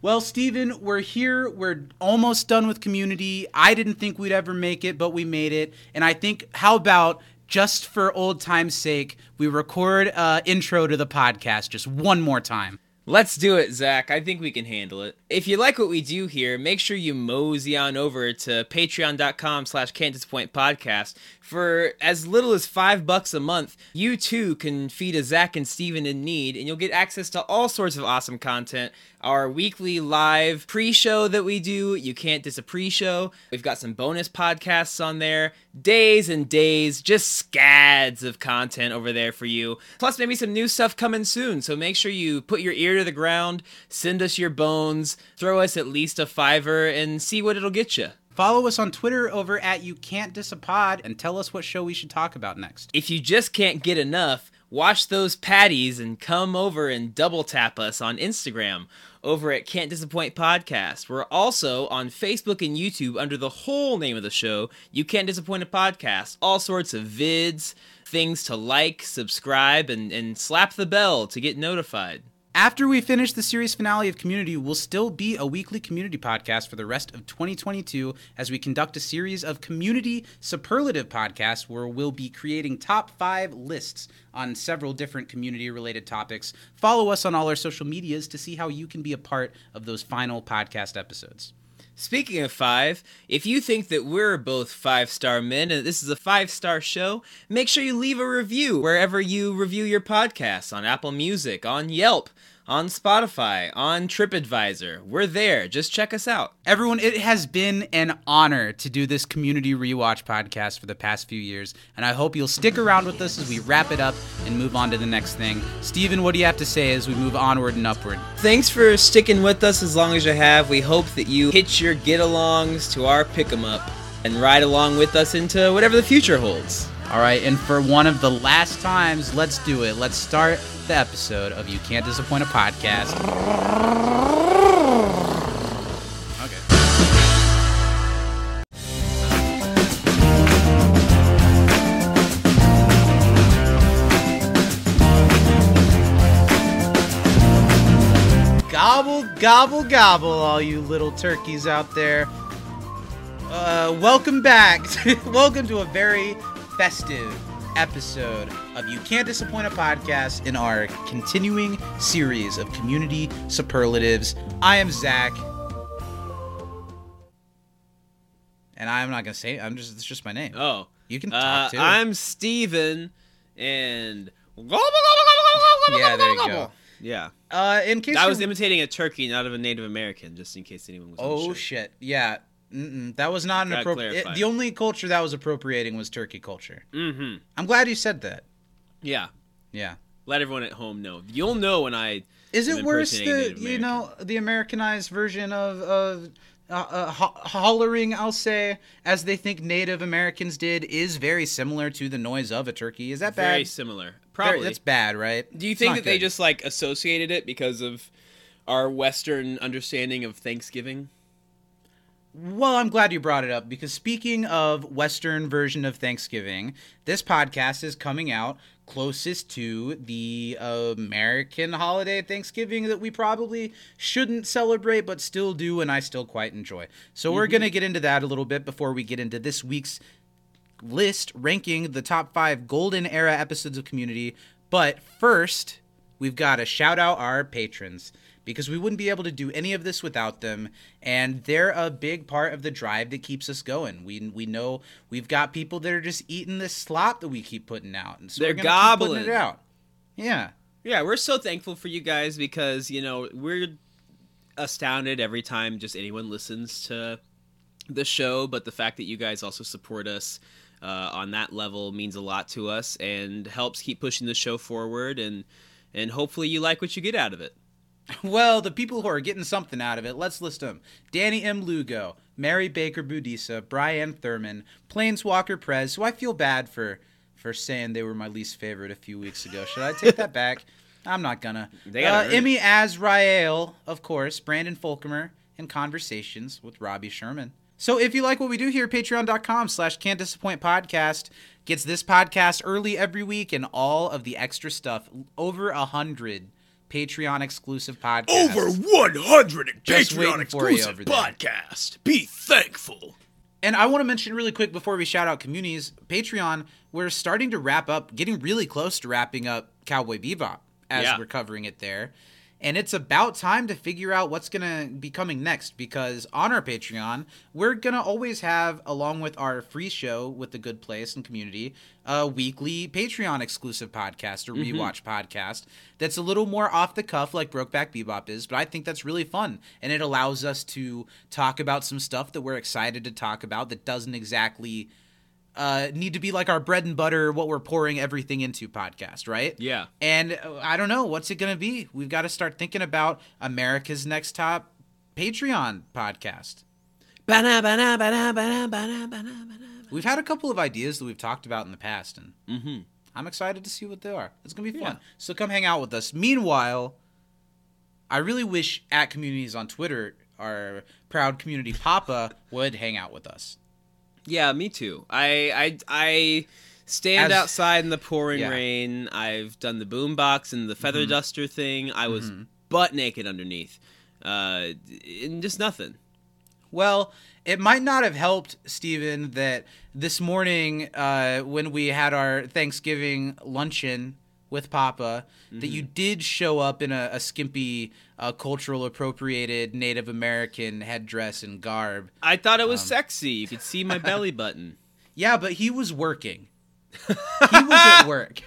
Well, Steven, we're here. We're almost done with Community. I didn't think we'd ever make it, but we made it. And I think, how about, just for old time's sake, we record an intro to the podcast just one more time. Let's do it, Zach. I think we can handle it. If you like what we do here, make sure you mosey on over to patreon.com/Can't Disappoint Podcast. For as little as $5 a month, you too can feed a Zach and Steven in need, and you'll get access to all sorts of awesome content. Our weekly live pre-show that we do, You Can't Diss a Pre-Show. We've got some bonus podcasts on there. Days and days, just scads of content over there for you. Plus maybe some new stuff coming soon, so make sure you put your ear to the ground, send us your bones, throw us at least a $5, and see what it'll get you. Follow us on Twitter over at You Can't Diss a Pod and tell us what show we should talk about next. If you just can't get enough, watch those patties and come over and double tap us on Instagram over at Can't Disappoint Podcast. We're also on Facebook and YouTube under the whole name of the show, You Can't Disappoint a Podcast. All sorts of vids, things to like, subscribe, and slap the bell to get notified. After we finish the series finale of Community, we'll still be a weekly Community podcast for the rest of 2022 as we conduct a series of Community superlative podcasts where we'll be creating top 5 lists on several different Community-related topics. Follow us on all our social medias to see how you can be a part of those final podcast episodes. Speaking of 5, if you think that we're both 5-star men and this is a 5-star show, make sure you leave a review wherever you review your podcasts, on Apple Music, on Yelp, on Spotify, on TripAdvisor. We're there. Just check us out. Everyone, it has been an honor to do this Community Rewatch podcast for the past few years, and I hope you'll stick around with us as we wrap it up and move on to the next thing. Steven, what do you have to say as we move onward and upward? Thanks for sticking with us as long as you have. We hope that you hitch your get-alongs to our pick-em-up and ride along with us into whatever the future holds. All right, and for one of the last times, let's do it. Let's start the episode of You Can't Disappoint a Podcast. Okay. Gobble, gobble, gobble, all you little turkeys out there. Welcome back. Welcome to a very festive episode of You Can't Disappoint a Podcast in our continuing series of Community superlatives. I am Zach, and I'm not gonna say it. It's just my name. Oh, you can talk too. I'm Steven, and yeah, there you go. Yeah. In case I was imitating a turkey, not of a Native American, just in case anyone was. Oh shit! Yeah. That was not an appropriate. The only culture that was appropriating was turkey culture. Mm-hmm. I'm glad you said that. Yeah. Yeah. Let everyone at home know. You'll know when I. Is it worse that, you know, the Americanized version of hollering, I'll say, as they think Native Americans did, is very similar to the noise of a turkey? Is that bad? Very similar. Probably. That's bad, right? Do you think that they just like associated it because of our Western understanding of Thanksgiving? Well, I'm glad you brought it up, because speaking of Western version of Thanksgiving, this podcast is coming out closest to the American holiday Thanksgiving that we probably shouldn't celebrate, but still do, and I still quite enjoy. So we're going to get into that a little bit before we get into this week's list ranking the top 5 golden era episodes of Community. But first, we've got to shout out our patrons, because we wouldn't be able to do any of this without them, and they're a big part of the drive that keeps us going. We know we've got people that are just eating this slop that we keep putting out, and so they're gobbling keep putting it out. Yeah, yeah, we're so thankful for you guys, because you know we're astounded every time just anyone listens to the show. But the fact that you guys also support us on that level means a lot to us and helps keep pushing the show forward. And hopefully you like what you get out of it. Well, the people who are getting something out of it, let's list them. Danny M. Lugo, Mary Baker Budisa, Brian Thurman, Planeswalker Prez, who I feel bad for saying they were my least favorite a few weeks ago. Should I take that back? I'm not gonna. Emmy Azrael, of course, Brandon Folkmer, and Conversations with Robbie Sherman. So if you like what we do here, patreon.com/Can't Disappoint Podcast gets this podcast early every week and all of the extra stuff. Over 100 Patreon exclusive podcast. Over 100 Patreon exclusive podcast. Be thankful. And I want to mention really quick before we shout out communities, Patreon, we're starting to wrap up, getting really close to wrapping up Cowboy Bebop as we're covering it there. And it's about time to figure out what's going to be coming next, because on our Patreon, we're going to always have, along with our free show with The Good Place and Community, a weekly Patreon-exclusive podcast or rewatch podcast that's a little more off-the-cuff like Brokeback Bebop is, but I think that's really fun. And it allows us to talk about some stuff that we're excited to talk about that doesn't exactly need to be like our bread and butter, what we're pouring everything into podcast, right? Yeah. And I don't know. What's it going to be? We've got to start thinking about America's Next Top Patreon podcast. We've had a couple of ideas that we've talked about in the past, and I'm excited to see what they are. It's going to be fun. So come hang out with us. Meanwhile, I really wish at Communities on Twitter, our proud community papa, would hang out with us. Yeah, me too. I stand outside in the pouring rain. I've done the boombox and the feather duster thing. I was butt naked underneath, and just nothing. Well, it might not have helped, Steven, that this morning when we had our Thanksgiving luncheon with Papa, that you did show up in a skimpy, cultural appropriated Native American headdress and garb. I thought it was sexy. You could see my belly button. Yeah, but he was working. He was at work.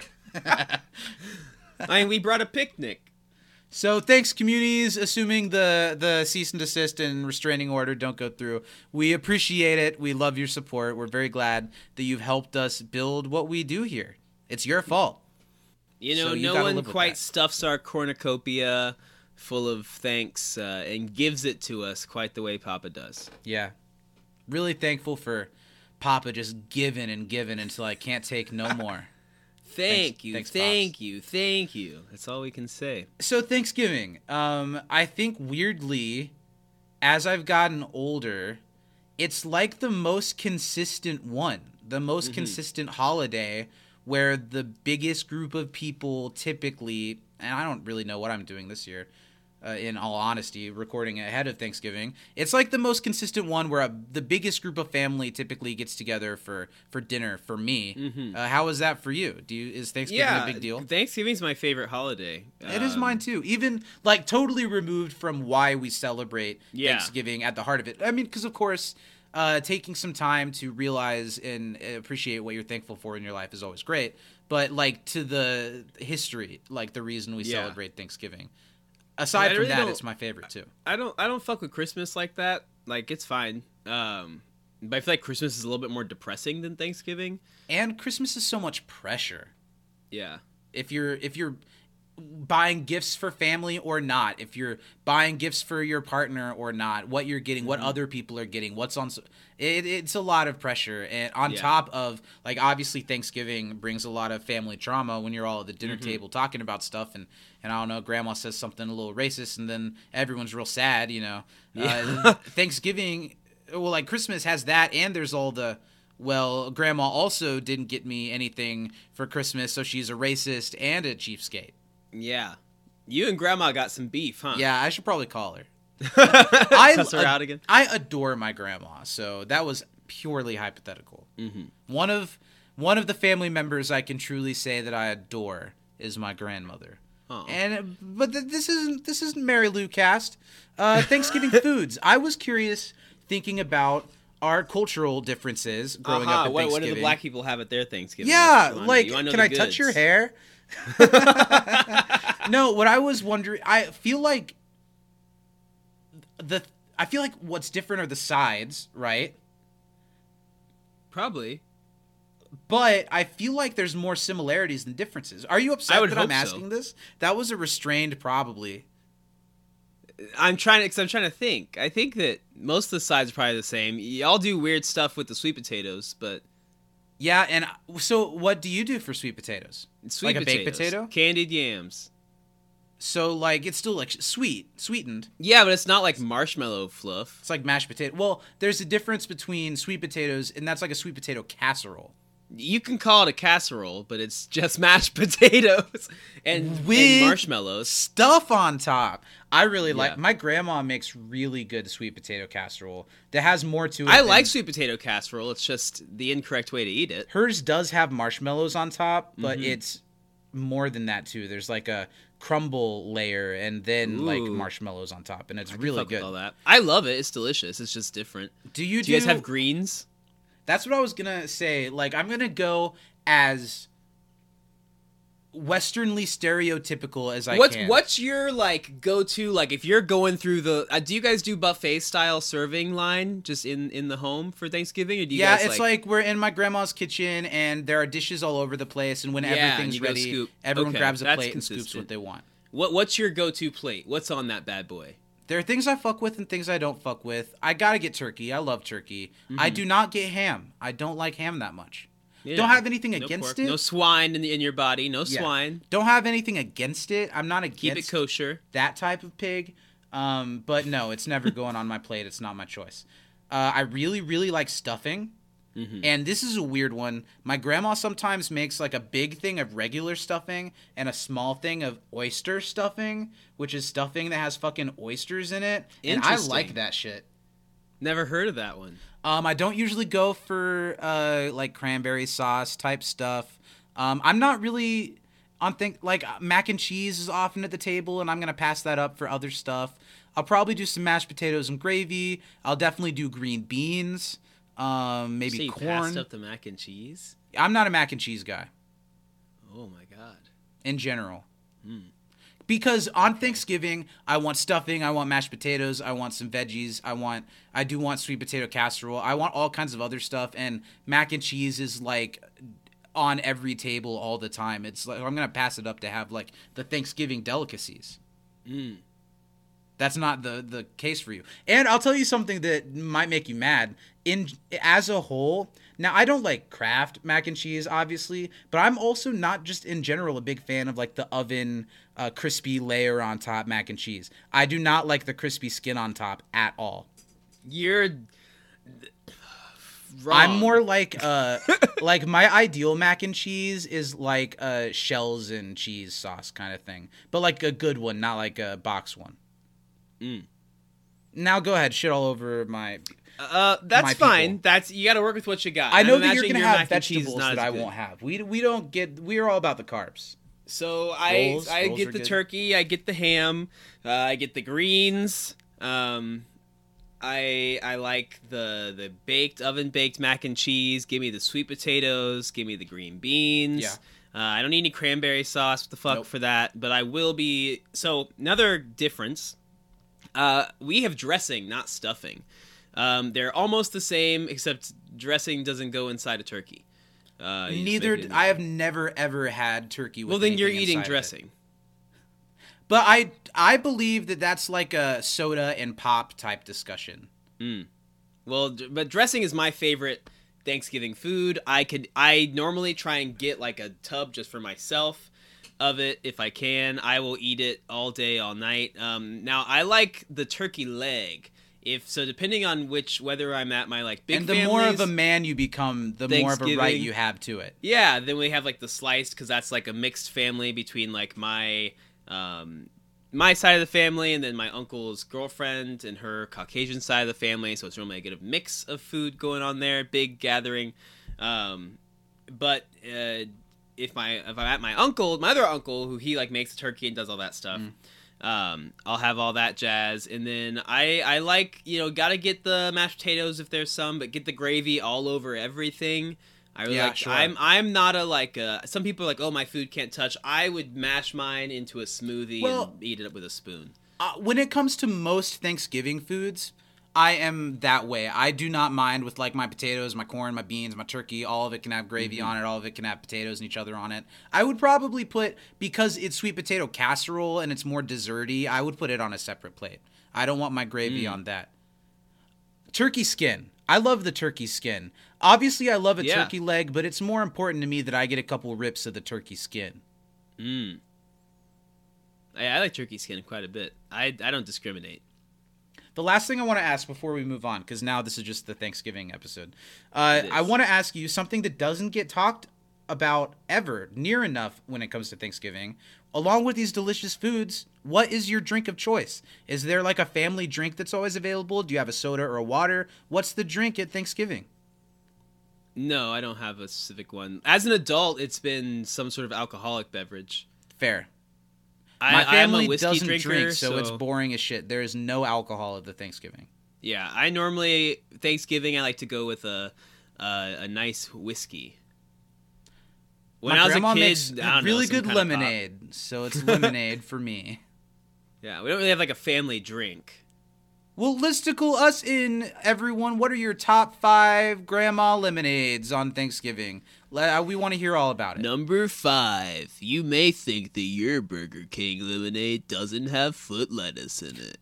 I mean, we brought a picnic. So thanks, communities, assuming the cease and desist and restraining order don't go through. We appreciate it. We love your support. We're very glad that you've helped us build what we do here. It's your fault. You know, so no one quite stuffs our cornucopia full of thanks and gives it to us quite the way Papa does. Yeah. Really thankful for Papa just giving and giving until I can't take no more. Thank you. That's all we can say. So Thanksgiving. I think weirdly, as I've gotten older, it's like the most consistent one, the most consistent holiday where the biggest group of people typically, and I don't really know what I'm doing this year, in all honesty, recording ahead of Thanksgiving, it's like the most consistent one where the biggest group of family typically gets together for dinner for me. How is that for you? Is Thanksgiving a big deal? Thanksgiving's my favorite holiday. It is mine too. Even like totally removed from why we celebrate Thanksgiving at the heart of it. I mean, because of course, taking some time to realize and appreciate what you're thankful for in your life is always great. But, like, to the history, like, the reason we celebrate Thanksgiving. Aside from that, it's my favorite, too. I don't fuck with Christmas like that. Like, it's fine. But I feel like Christmas is a little bit more depressing than Thanksgiving. And Christmas is so much pressure. Yeah. If you're buying gifts for family or not, if you're buying gifts for your partner or not, what you're getting, what other people are getting, what's on it's a lot of pressure. And on top of, like, obviously Thanksgiving brings a lot of family trauma when you're all at the dinner table talking about stuff and I don't know, grandma says something a little racist and then everyone's real sad, you know. Thanksgiving, well, like Christmas has that, and there's all the, well, grandma also didn't get me anything for Christmas, so she's a racist and a cheapskate. Yeah. You and Grandma got some beef, huh? Yeah, I should probably call her. Cuss her out again. I adore my grandma, so that was purely hypothetical. One of the family members I can truly say that I adore is my grandmother. Oh. But this isn't Mary Lou cast. Thanksgiving foods. I was curious, thinking about our cultural differences growing up at Thanksgiving. What do the black people have at their Thanksgiving? Yeah, like, can I touch your hair? No, what I was wondering, I feel like what's different are the sides, right? Probably. But I feel like there's more similarities than differences. Are you upset that I'm asking this? That was a restrained probably. I'm trying to think. I think that most of the sides are probably the same. Y'all do weird stuff with the sweet potatoes, but yeah, and so what do you do for sweet potatoes? Sweet potatoes. Like a baked potato? Candied yams. So, like, it's still, like, sweetened. Yeah, but it's not, like, marshmallow fluff. It's like mashed potato. Well, there's a difference between sweet potatoes, and that's like a sweet potato casserole. You can call it a casserole, but it's just mashed potatoes and marshmallows. Stuff on top. I really like. My grandma makes really good sweet potato casserole that has more to it. I like sweet potato casserole. It's just the incorrect way to eat it. Hers does have marshmallows on top, but it's more than that, too. There's like a crumble layer and then like marshmallows on top, and it's really good. All that. I love it. It's delicious. It's just different. Do you guys have greens? That's what I was going to say. Like, I'm going to go as westernly stereotypical as I can. What's your, like, go-to, like, if you're going through the... do you guys do buffet-style serving line just in the home for Thanksgiving? Or do you guys, it's like we're in my grandma's kitchen, and there are dishes all over the place, and when everything's ready, everyone grabs a plate and scoops what they want. What's your go-to plate? What's on that bad boy? There are things I fuck with and things I don't fuck with. I gotta get turkey. I love turkey. Mm-hmm. I do not get ham. I don't like ham that much. Yeah. Don't have anything against pork. No swine in your body. No swine. Don't have anything against it. I'm not against Keep it kosher. That type of pig. But no, it's never going on my plate. It's not my choice. I really, really like stuffing. Mm-hmm. And this is a weird one. My grandma sometimes makes like a big thing of regular stuffing and a small thing of oyster stuffing, which is stuffing that has fucking oysters in it. And I like that shit. Never heard of that one. I don't usually go for like cranberry sauce type stuff. I'm not really on like mac and cheese is often at the table, and I'm gonna pass that up for other stuff. I'll probably do some mashed potatoes and gravy. I'll definitely do green beans. Maybe so you corn. Passed up the mac and cheese? I'm not a mac and cheese guy. Oh my god. In general. Because on Thanksgiving, I want stuffing, I want mashed potatoes, I want some veggies, I do want sweet potato casserole, I want all kinds of other stuff, and mac and cheese is like on every table all the time. It's like I'm gonna pass it up to have like the Thanksgiving delicacies. That's not the case for you. And I'll tell you something that might make you mad. As a whole, now I don't like Kraft mac and cheese, obviously, but I'm also not just in general a big fan of like the oven crispy layer on top mac and cheese. I do not like the crispy skin on top at all. You're wrong. I'm more like like my ideal mac and cheese is like a shells and cheese sauce kind of thing, but like a good one, not like a box one. Now go ahead, shit all over my. That's fine. That's you got to work with what you got. I know that you're gonna have vegetables that I won't have. We don't get. We're all about the carbs. So I get the turkey. I get the ham. I get the greens. I like the oven baked mac and cheese. Give me the sweet potatoes. Give me the green beans. Yeah. I don't need any cranberry sauce. What the fuck for that? But I will be. So another difference. We have dressing, not stuffing. They're almost the same, except dressing doesn't go inside a turkey. I have never ever had turkey with anything. Well, then you're eating dressing. But I believe that that's like a soda and pop type discussion. Well, but dressing is my favorite Thanksgiving food. I normally try and get like a tub just for myself. Of it, if I can, I will eat it all day, all night. Now I like the turkey leg. If so, depending on whether I'm at my like big and the families, more of a man you become, the more of a right you have to it. Yeah, then we have like the sliced because that's like a mixed family between like my side of the family and then my uncle's girlfriend and her Caucasian side of the family. So it's normally a good mix of food going on there, big gathering, but. If I'm at my other uncle, who he like makes the turkey and does all that stuff, I'll have all that jazz, and then I like, you know, gotta get the mashed potatoes if there's some, but get the gravy all over everything. I really like. Sure. I'm not a like. Some people are like, oh, my food can't touch. I would mash mine into a smoothie and eat it up with a spoon. When it comes to most Thanksgiving foods, I am that way. I do not mind with, like, my potatoes, my corn, my beans, my turkey. All of it can have gravy on it. All of it can have potatoes and each other on it. I would probably put, because it's sweet potato casserole and it's more desserty, I would put it on a separate plate. I don't want my gravy on that. Turkey skin. I love the turkey skin. Obviously, I love a turkey leg, but it's more important to me that I get a couple rips of the turkey skin. I like turkey skin quite a bit. I don't discriminate. The last thing I want to ask before we move on, because now this is just the Thanksgiving episode. I want to ask you something that doesn't get talked about ever near enough when it comes to Thanksgiving. Along with these delicious foods, what is your drink of choice? Is there like a family drink that's always available? Do you have a soda or a water? What's the drink at Thanksgiving? No, I don't have a specific one. As an adult, it's been some sort of alcoholic beverage. Fair. My family doesn't drink, so it's boring as shit. There is no alcohol at the Thanksgiving. Yeah, I normally, Thanksgiving, I like to go with a nice whiskey. When I was a kid, makes really good lemonade, so it's lemonade for me. Yeah, we don't really have like a family drink. Well, listicle us in, everyone. What are your top 5 grandma lemonades on Thanksgiving? We want to hear all about it. Number 5. You may think that your Burger King lemonade doesn't have foot lettuce in it,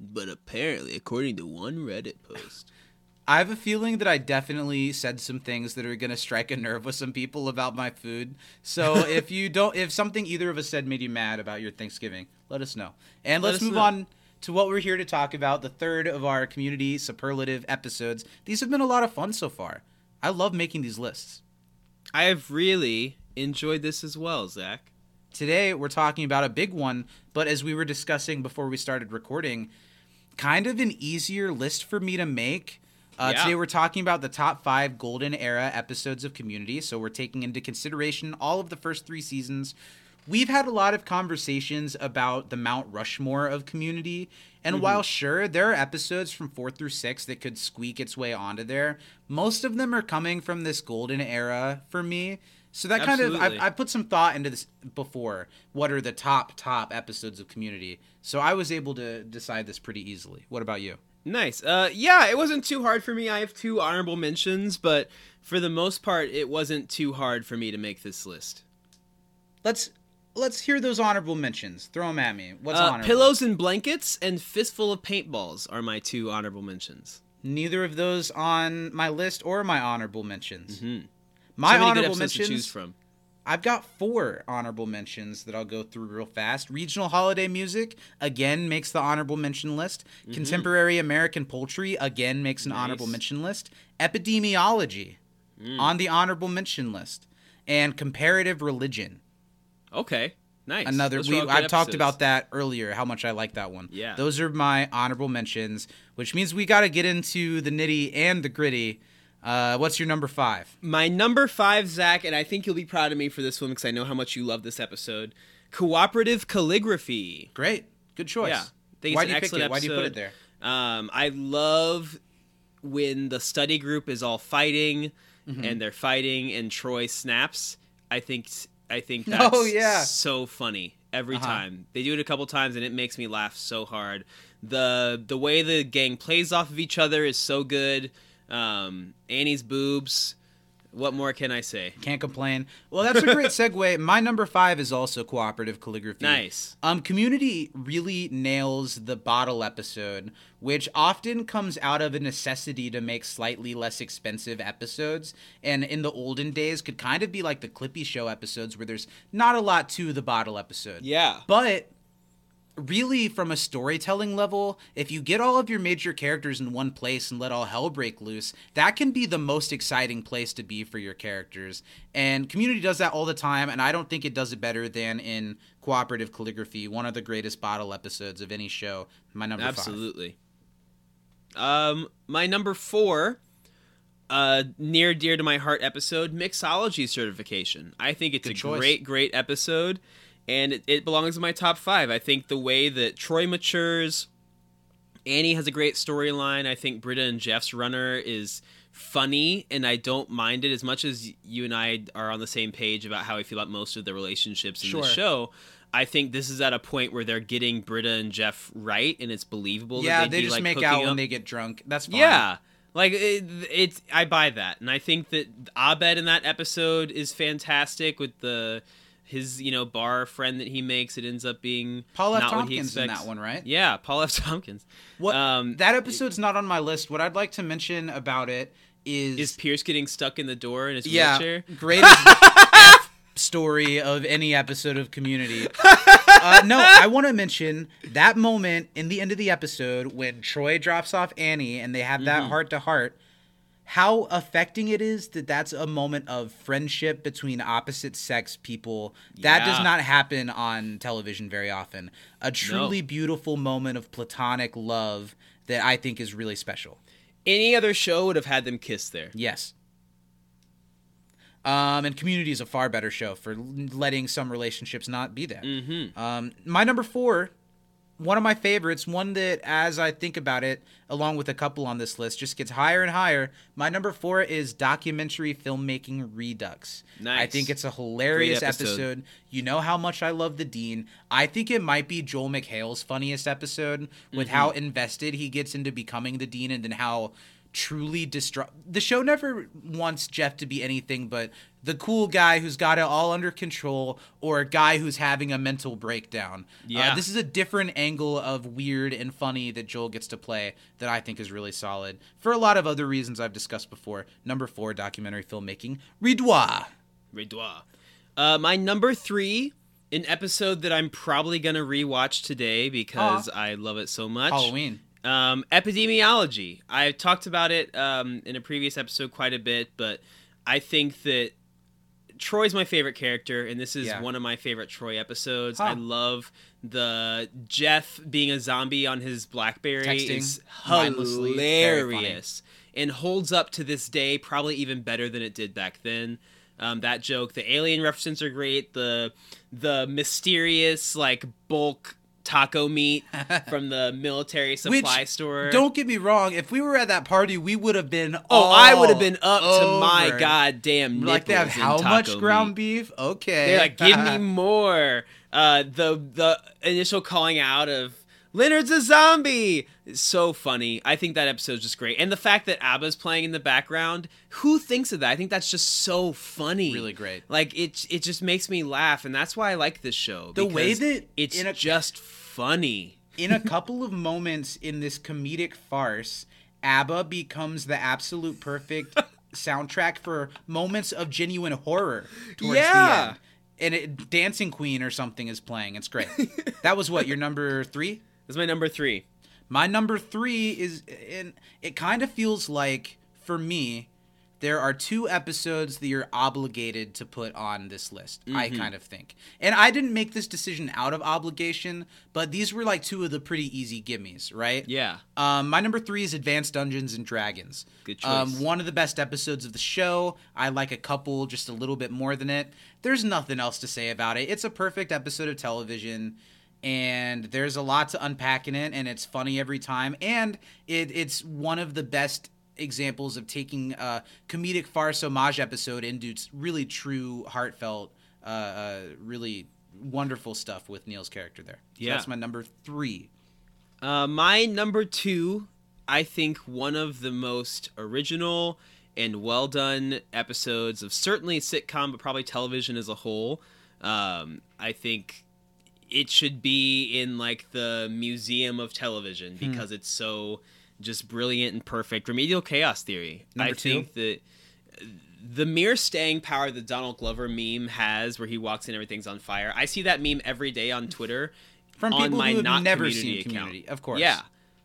but apparently, according to one Reddit post. I have a feeling that I definitely said some things that are going to strike a nerve with some people about my food. So if something either of us said made you mad about your Thanksgiving, let us know. And let's move on to what we're here to talk about, the third of our community superlative episodes. These have been a lot of fun so far. I love making these lists. I have really enjoyed this as well, Zach. Today we're talking about a big one, but as we were discussing before we started recording, kind of an easier list for me to make. Yeah. Today we're talking about the top 5 golden era episodes of Community, so we're taking into consideration all of the first 3 seasons. We've had a lot of conversations about the Mount Rushmore of Community, and while sure, there are episodes from 4 through 6 that could squeak its way onto there, most of them are coming from this golden era for me. So that kind of, I put some thought into this before, what are the top episodes of Community, so I was able to decide this pretty easily. What about you? Nice. Yeah, it wasn't too hard for me. I have 2 honorable mentions, but for the most part, it wasn't too hard for me to make this list. Let's hear those honorable mentions. Throw them at me. What's honorable? Pillows and blankets and fistful of paintballs are my 2 honorable mentions. Neither of those on my list or my honorable mentions. Mm-hmm. My honorable mentions to choose from. I've got 4 honorable mentions that I'll go through real fast. Regional holiday music, again, makes the honorable mention list. Mm-hmm. Contemporary American poultry, again, makes an honorable mention list. Epidemiology, on the honorable mention list. And comparative religion. Okay, nice. I've talked about that earlier, how much I like that one. Yeah. Those are my honorable mentions, which means we got to get into the nitty and the gritty. What's your number 5? My number 5, Zach, and I think you'll be proud of me for this one because I know how much you love this episode. Cooperative calligraphy. Great. Good choice. Yeah. I think it's an excellent episode. Why do you put it there? I love when the study group is all fighting and they're fighting and Troy snaps. I think that's so funny every time. They do it a couple times and it makes me laugh so hard. The way the gang plays off of each other is so good. Annie's boobs. What more can I say? Can't complain. Well, that's a great segue. My number 5 is also cooperative calligraphy. Nice. Community really nails the bottle episode, which often comes out of a necessity to make slightly less expensive episodes, and in the olden days could kind of be like the Clippy Show episodes where there's not a lot to the bottle episode. Yeah. But really, from a storytelling level, if you get all of your major characters in one place and let all hell break loose, that can be the most exciting place to be for your characters. And Community does that all the time, and I don't think it does it better than in cooperative calligraphy, one of the greatest bottle episodes of any show. My number 5. My number 4, near dear to my heart episode, mixology certification. I think it's great episode. And it belongs in my top 5. I think the way that Troy matures, Annie has a great storyline. I think Britta and Jeff's runner is funny, and I don't mind it as much as you and I are on the same page about how we feel about most of the relationships in the show. I think this is at a point where they're getting Britta and Jeff right, and it's believable. Yeah, that they just like make out when they get drunk. That's fine. Yeah. Like, it's I buy that. And I think that Abed in that episode is fantastic with his, bar friend that he makes. It ends up being Paul F. Tompkins in that one, right? Yeah, Paul F. Tompkins. That episode's not on my list. What I'd like to mention about it is Pierce getting stuck in the door in his wheelchair. Greatest story of any episode of Community. No, I want to mention that moment in the end of the episode when Troy drops off Annie and they have that heart to heart. How affecting it is that that's a moment of friendship between opposite sex people. That does not happen on television very often. A truly beautiful moment of platonic love that I think is really special. Any other show would have had them kiss there. Yes. And Community is a far better show for letting some relationships not be there. Mm-hmm. My number 4, one of my favorites, one that as I think about it, along with a couple on this list, just gets higher and higher. My number 4 is Documentary Filmmaking Redux. Nice. I think it's a hilarious episode. You know how much I love the Dean. I think it might be Joel McHale's funniest episode with how invested he gets into becoming the Dean and then how truly the show never wants Jeff to be anything but the cool guy who's got it all under control or a guy who's having a mental breakdown. This is a different angle of weird and funny that Joel gets to play that I think is really solid for a lot of other reasons I've discussed before. Number 4, Documentary Filmmaking Redux. My number 3, an episode that I'm probably gonna rewatch today because I love it so much, Halloween. Epidemiology. I talked about it in a previous episode quite a bit, but I think that Troy's my favorite character, and this is one of my favorite Troy episodes. I love the Jeff being a zombie on his Blackberry. Texting is hilarious and holds up to this day, probably even better than it did back then. That joke, the alien references are great. The mysterious like bulk taco meat from the military supply store. Don't get me wrong. If we were at that party, we would have been. I would have been up to my goddamn nipples. Like, they have how much ground beef? Okay, they're like, give me more. The initial calling out of Leonard's a zombie. It's so funny. I think that episode's just great, and the fact that ABBA's playing in the background. Who thinks of that? I think that's just so funny. Really great. Like it just makes me laugh, and that's why I like this show. The way that it's just funny. In a couple of moments in this comedic farce, ABBA becomes the absolute perfect soundtrack for moments of genuine horror towards the end. And Dancing Queen or something is playing. It's great. That was your number 3? That's my number 3. My number 3 is, and it kind of feels like, for me, there are 2 episodes that you're obligated to put on this list, I kind of think. And I didn't make this decision out of obligation, but these were 2 of the pretty easy gimmies, right? Yeah. My number 3 is Advanced Dungeons & Dragons. Good choice. One of the best episodes of the show. I like a couple, just a little bit more than it. There's nothing else to say about it. It's a perfect episode of television. And there's a lot to unpack in it, and it's funny every time. And it's one of the best examples of taking a comedic farce homage episode into really true, heartfelt, really wonderful stuff with Neil's character there. So that's my number 3. My number 2, I think one of the most original and well-done episodes of certainly sitcom, but probably television as a whole. I think it should be in the Museum of Television because it's so just brilliant and perfect. Remedial Chaos Theory. Number 2. Think that the mere staying power that Donald Glover meme has, where he walks in, everything's on fire. I see that meme every day on Twitter from people who have never seen Community. Of course, yeah,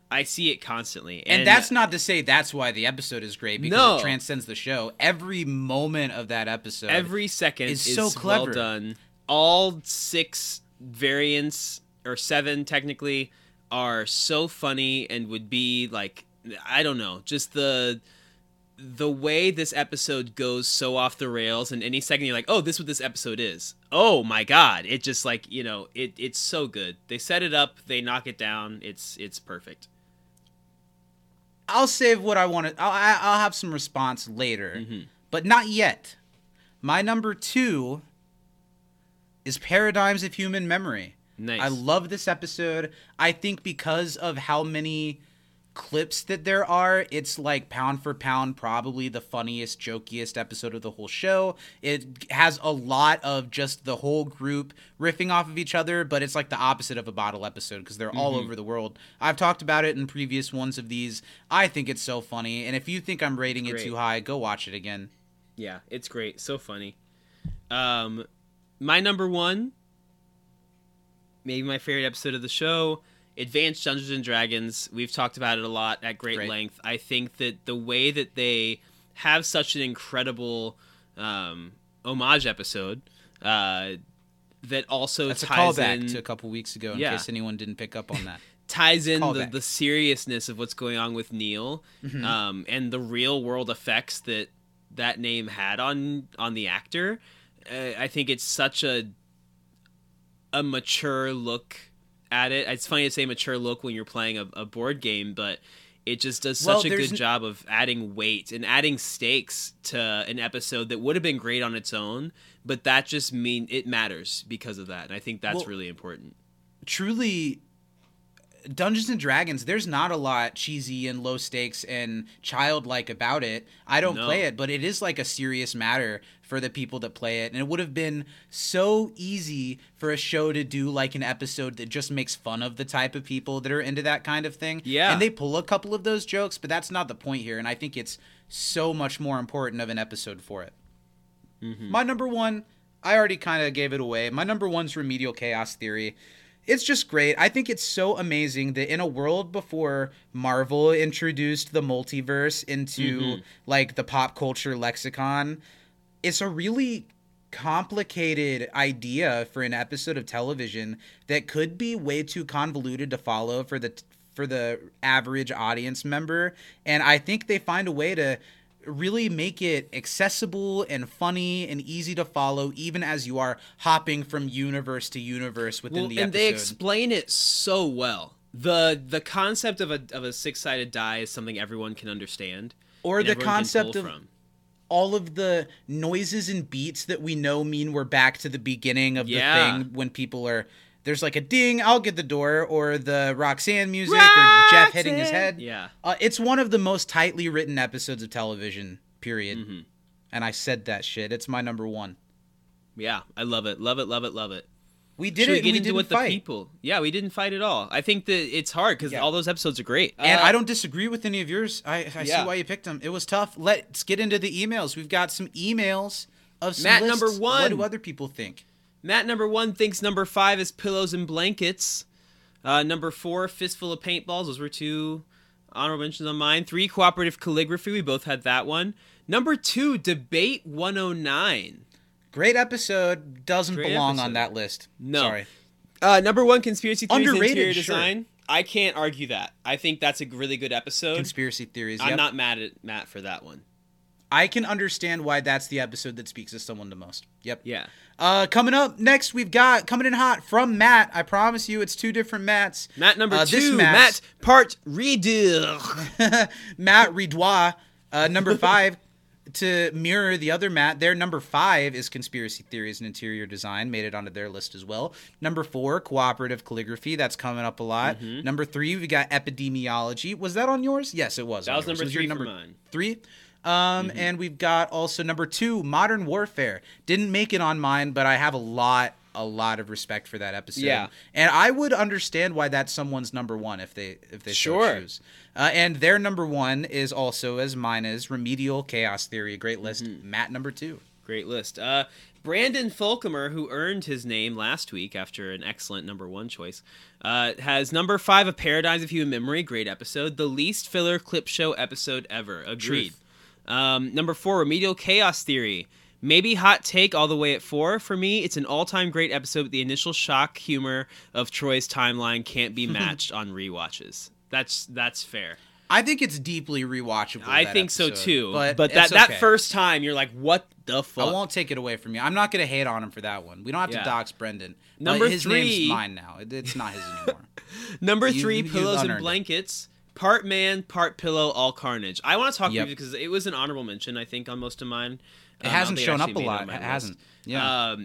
I see it constantly. And that's not to say that's why the episode is great, because it transcends the show. Every moment of that episode, every second is so clever. Well done. All 6 variants, or 7 technically, are so funny and would be I don't know, just the way this episode goes so off the rails, and any second you're like, oh, this is what this episode is. Oh my God. It just it's so good. They set it up, they knock it down. It's perfect. I'll save what I want to, I'll have some response later, but not yet. My number 2 is Paradigms of Human Memory. Nice. I love this episode. I think because of how many clips that there are, it's pound for pound probably the funniest, jokiest episode of the whole show. It has a lot of just the whole group riffing off of each other, but it's the opposite of a bottle episode because they're all over the world. I've talked about it in previous ones of these. I think it's so funny, and if you think I'm rating it too high, go watch it again. Yeah, it's great. So funny. My number 1 maybe my favorite episode of the show, Advanced Dungeons and Dragons. We've talked about it a lot at great length. I think that the way that they have such an incredible homage episode that also ties in to a couple weeks ago in case anyone didn't pick up on that. Ties in the seriousness of what's going on with Neil, mm-hmm. And the real world effects that name had on the actor. I think it's such a mature look at it. It's funny to say mature look when you're playing a board game, but it just does such a good job of adding weight and adding stakes to an episode that would have been great on its own, but that just means it matters because of that. And I think that's really important. Truly, Dungeons and Dragons, there's not a lot cheesy and low stakes and childlike about it. I don't play it, but it is like a serious matter for the people that play it. And it would have been so easy for a show to do like an episode that just makes fun of the type of people that are into that kind of thing. Yeah. And they pull a couple of those jokes, but that's not the point here. And I think it's so much more important of an episode for it. Mm-hmm. My number one, I already kind of gave it away. My number one's Remedial Chaos Theory. It's just great. I think it's so amazing that in a world before Marvel introduced the multiverse into mm-hmm. like the pop culture lexicon, it's a really complicated idea for an episode of television that could be way too convoluted to follow for the average audience member. And I think they find a way to really make it accessible and funny and easy to follow, even as you are hopping from universe to universe within the episode. And they explain it so well. The concept of a six-sided die is something everyone can understand. Or the concept of all of the noises and beats that we know mean we're back to the beginning of the thing when people are... There's like a ding, I'll get the door, or the Roxanne music, or Jeff hitting his head. Yeah, it's one of the most tightly written episodes of television, period. Mm-hmm. And I said that shit. It's my number one. Yeah, I love it. Love it, love it, love it. We did it, we didn't with fight. The people. Yeah, we didn't fight at all. I think that it's hard because all those episodes are great. And I don't disagree with any of yours. I see why you picked them. It was tough. Let's get into the emails. We've got some emails of some Matt lists. Number one. What do other people think? Matt, number one, thinks number five is Pillows and Blankets. Number four, Fistful of Paintballs. Those were two honorable mentions on mine. Three, Cooperative Calligraphy. We both had that one. Number two, Debate 109. Great episode. Doesn't belong on that list. No. Sorry. Number one, Conspiracy Theories and Interior Design. Sure. I can't argue that. I think that's a really good episode. Conspiracy Theories, I'm not mad at Matt for that one. I can understand why that's the episode that speaks to someone the most. Yep. Yeah. Coming up next, we've got coming in hot from Matt. I promise you, it's two different Matts. Matt number two, Matt Part Redouille. Matt Redouille, number five, to mirror the other Matt. Their number five is Conspiracy Theories and Interior Design. Made it onto their list as well. Number four, Cooperative Calligraphy. That's coming up a lot. Mm-hmm. Number three, we got Epidemiology. Was that on yours? Yes, it was. That was number three for mine. Three. And we've got also number two, Modern Warfare. Didn't make it on mine, but I have a lot of respect for that episode. Yeah. And I would understand why that's someone's number one if they so choose. And their number one is also, as mine is, Remedial Chaos Theory. Great list. Mm-hmm. Matt, number two. Great list. Brandon Folcomer, who earned his name last week after an excellent number one choice, has number five, A Paradise of Human Memory. Great episode. The least filler clip show episode ever. Agreed. Truth. Number four, Remedial Chaos Theory. Maybe hot take all the way at four. For me, it's an all-time great episode, but the initial shock humor of Troy's timeline can't be matched on rewatches. That's fair. I think it's deeply rewatchable. I think so too. But that first time, you're like, what the fuck? I won't take it away from you. I'm not going to hate on him for that one. We don't have to dox Brendan. Number his three. His name's mine now. It's not his anymore. Number three, Pillows and Blankets. Part man, part pillow, all carnage. I want to talk to you because it was an honorable mention, I think, on most of mine. It hasn't shown up a lot. It hasn't. Yeah.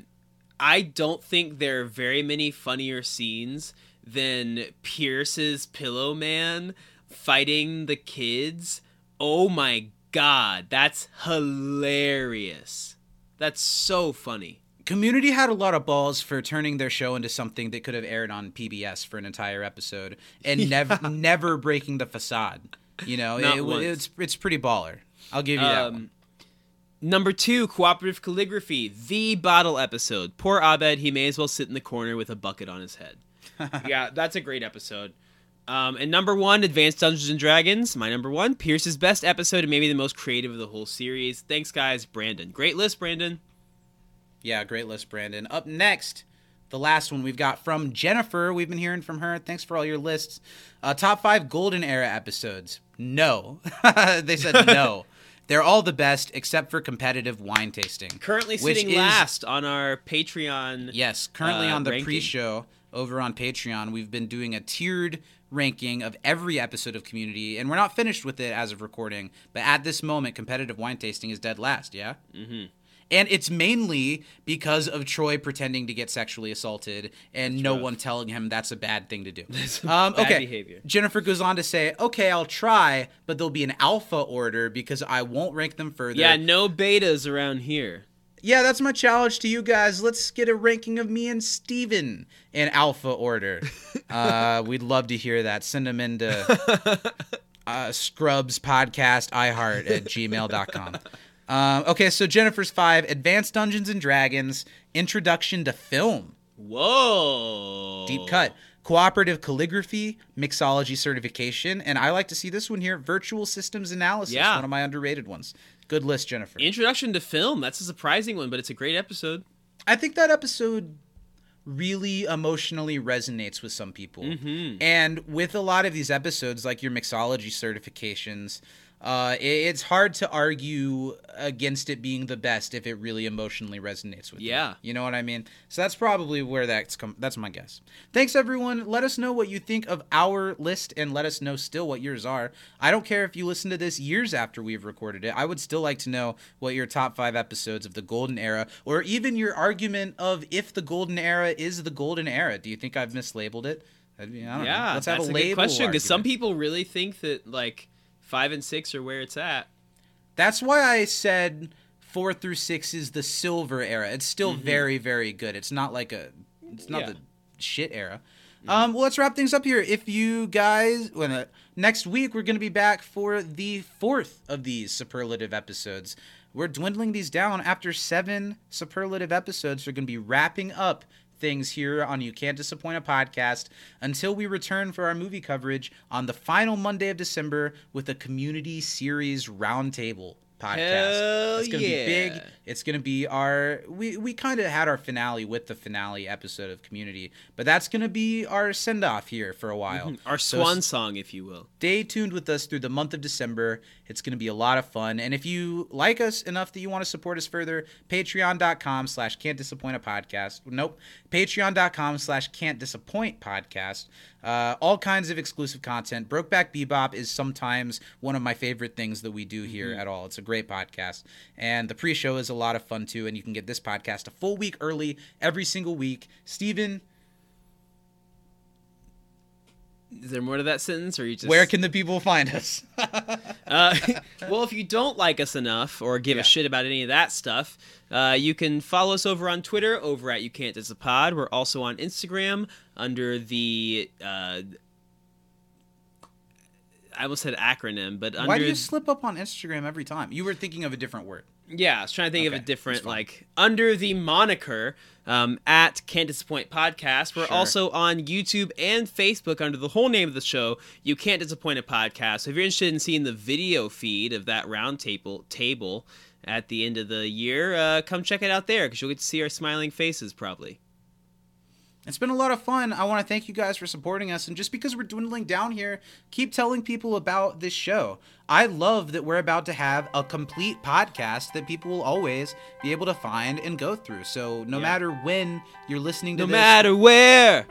I don't think there are very many funnier scenes than Pierce's Pillow Man fighting the kids. Oh, my God. That's hilarious. That's so funny. Community had a lot of balls for turning their show into something that could have aired on PBS for an entire episode and never breaking the facade. You know, it's pretty baller. I'll give you that one. Number two, Cooperative Calligraphy, the bottle episode. Poor Abed, he may as well sit in the corner with a bucket on his head. Yeah, that's a great episode. And number one, Advanced Dungeons and Dragons. My number one, Pierce's best episode and maybe the most creative of the whole series. Thanks, guys. Brandon. Great list, Brandon. Yeah, great list, Brandon. Up next, the last one we've got from Jennifer. We've been hearing from her. Thanks for all your lists. Top 5 Golden Era episodes. No. They said no. They're all the best except for competitive wine tasting. Currently sitting last on our Patreon. Yes, currently on the ranking. Pre-show over on Patreon. We've been doing a tiered ranking of every episode of Community, and we're not finished with it as of recording, but at this moment, competitive wine tasting is dead last, yeah? Mm-hmm. And it's mainly because of Troy pretending to get sexually assaulted and one telling him that's a bad thing to do. Bad behavior. Jennifer goes on to say, okay, I'll try, but there'll be an alpha order because I won't rank them further. Yeah, no betas around here. Yeah, that's my challenge to you guys. Let's get a ranking of me and Steven in alpha order. We'd love to hear that. Send them in to scrubspodcastiheart@gmail.com. Okay, so Jennifer's 5, Advanced Dungeons and Dragons, Introduction to Film. Whoa. Deep cut. Cooperative Calligraphy, Mixology Certification, and I like to see this one here, Virtual Systems Analysis, one of my underrated ones. Good list, Jennifer. Introduction to Film, that's a surprising one, but it's a great episode. I think that episode really emotionally resonates with some people. Mm-hmm. And with a lot of these episodes, like your mixology certifications, it's hard to argue against it being the best if it really emotionally resonates with you. You know what I mean? So that's probably where that's my guess. Thanks, everyone. Let us know what you think of our list and let us know still what yours are. I don't care if you listen to this years after we've recorded it. I would still like to know what your top 5 episodes of the Golden Era or even your argument of if the Golden Era is the Golden Era. Do you think I've mislabeled it? I don't know. Let's have a label good question because some people really think that, like, 5 and 6 are where it's at. That's why I said 4 through 6 is the silver era. It's still very, very good. It's not like the shit era. Mm-hmm. Well, let's wrap things up here. If you guys, next week we're going to be back for the 4th of these superlative episodes. We're dwindling these down after 7 superlative episodes. We're going to be wrapping up things here on You Can't Disappoint a Podcast until we return for our movie coverage on the final Monday of December with a Community series roundtable podcast. It's going to be big. It's going to be we kind of had our finale with the finale episode of Community, but that's going to be our send off here for a while. Mm-hmm. Our swan song, if you will. Stay tuned with us through the month of December. It's going to be a lot of fun. And if you like us enough that you want to support us further, patreon.com/can't disappoint podcast. All kinds of exclusive content. Brokeback Bebop is sometimes one of my favorite things that we do here at all. It's a great podcast. And the pre-show is a lot of fun, too. And you can get this podcast a full week early every single week. Steven, is there more to that sentence, or you just? Where can the people find us? Well, if you don't like us enough or give a shit about any of that stuff, you can follow us over on Twitter, over at You Can't Diss a Pod. We're also on Instagram under the I almost said acronym, but under. Why do you slip up on Instagram every time? You were thinking of a different word. Yeah, I was trying to think of a different, like, under the moniker at Can't Disappoint Podcast. We're also on YouTube and Facebook under the whole name of the show, You Can't Disappoint a Podcast. So if you're interested in seeing the video feed of that round table at the end of the year, come check it out there because you'll get to see our smiling faces probably. It's been a lot of fun. I want to thank you guys for supporting us. And just because we're dwindling down here, keep telling people about this show. I love that we're about to have a complete podcast that people will always be able to find and go through. So no matter when you're listening to this. No matter where.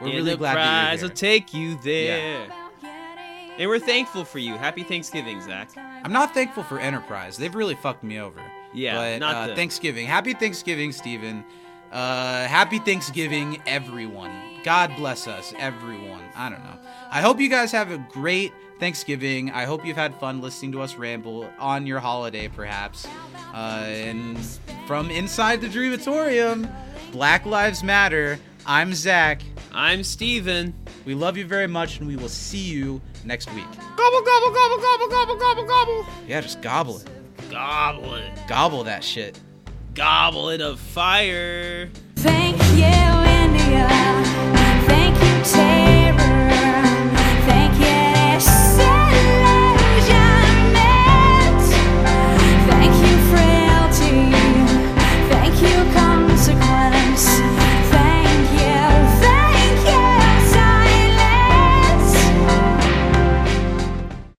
We're really glad that you're here. Will take you there. Yeah. And we're thankful for you. Happy Thanksgiving, Zach. I'm not thankful for Enterprise. They've really fucked me over. Yeah, but, Thanksgiving. Happy Thanksgiving, Steven. Happy Thanksgiving, everyone. God bless us, everyone. I don't know. I hope you guys have a great Thanksgiving. I hope you've had fun listening to us ramble on your holiday, perhaps. And from inside the Dreamatorium, Black Lives Matter. I'm Zach. I'm Steven. We love you very much, and we will see you next week. Gobble, gobble, gobble, gobble, gobble, gobble, gobble. Yeah, just gobble it. Gobble it. Gobble that shit. Goblet of fire. Thank you, India.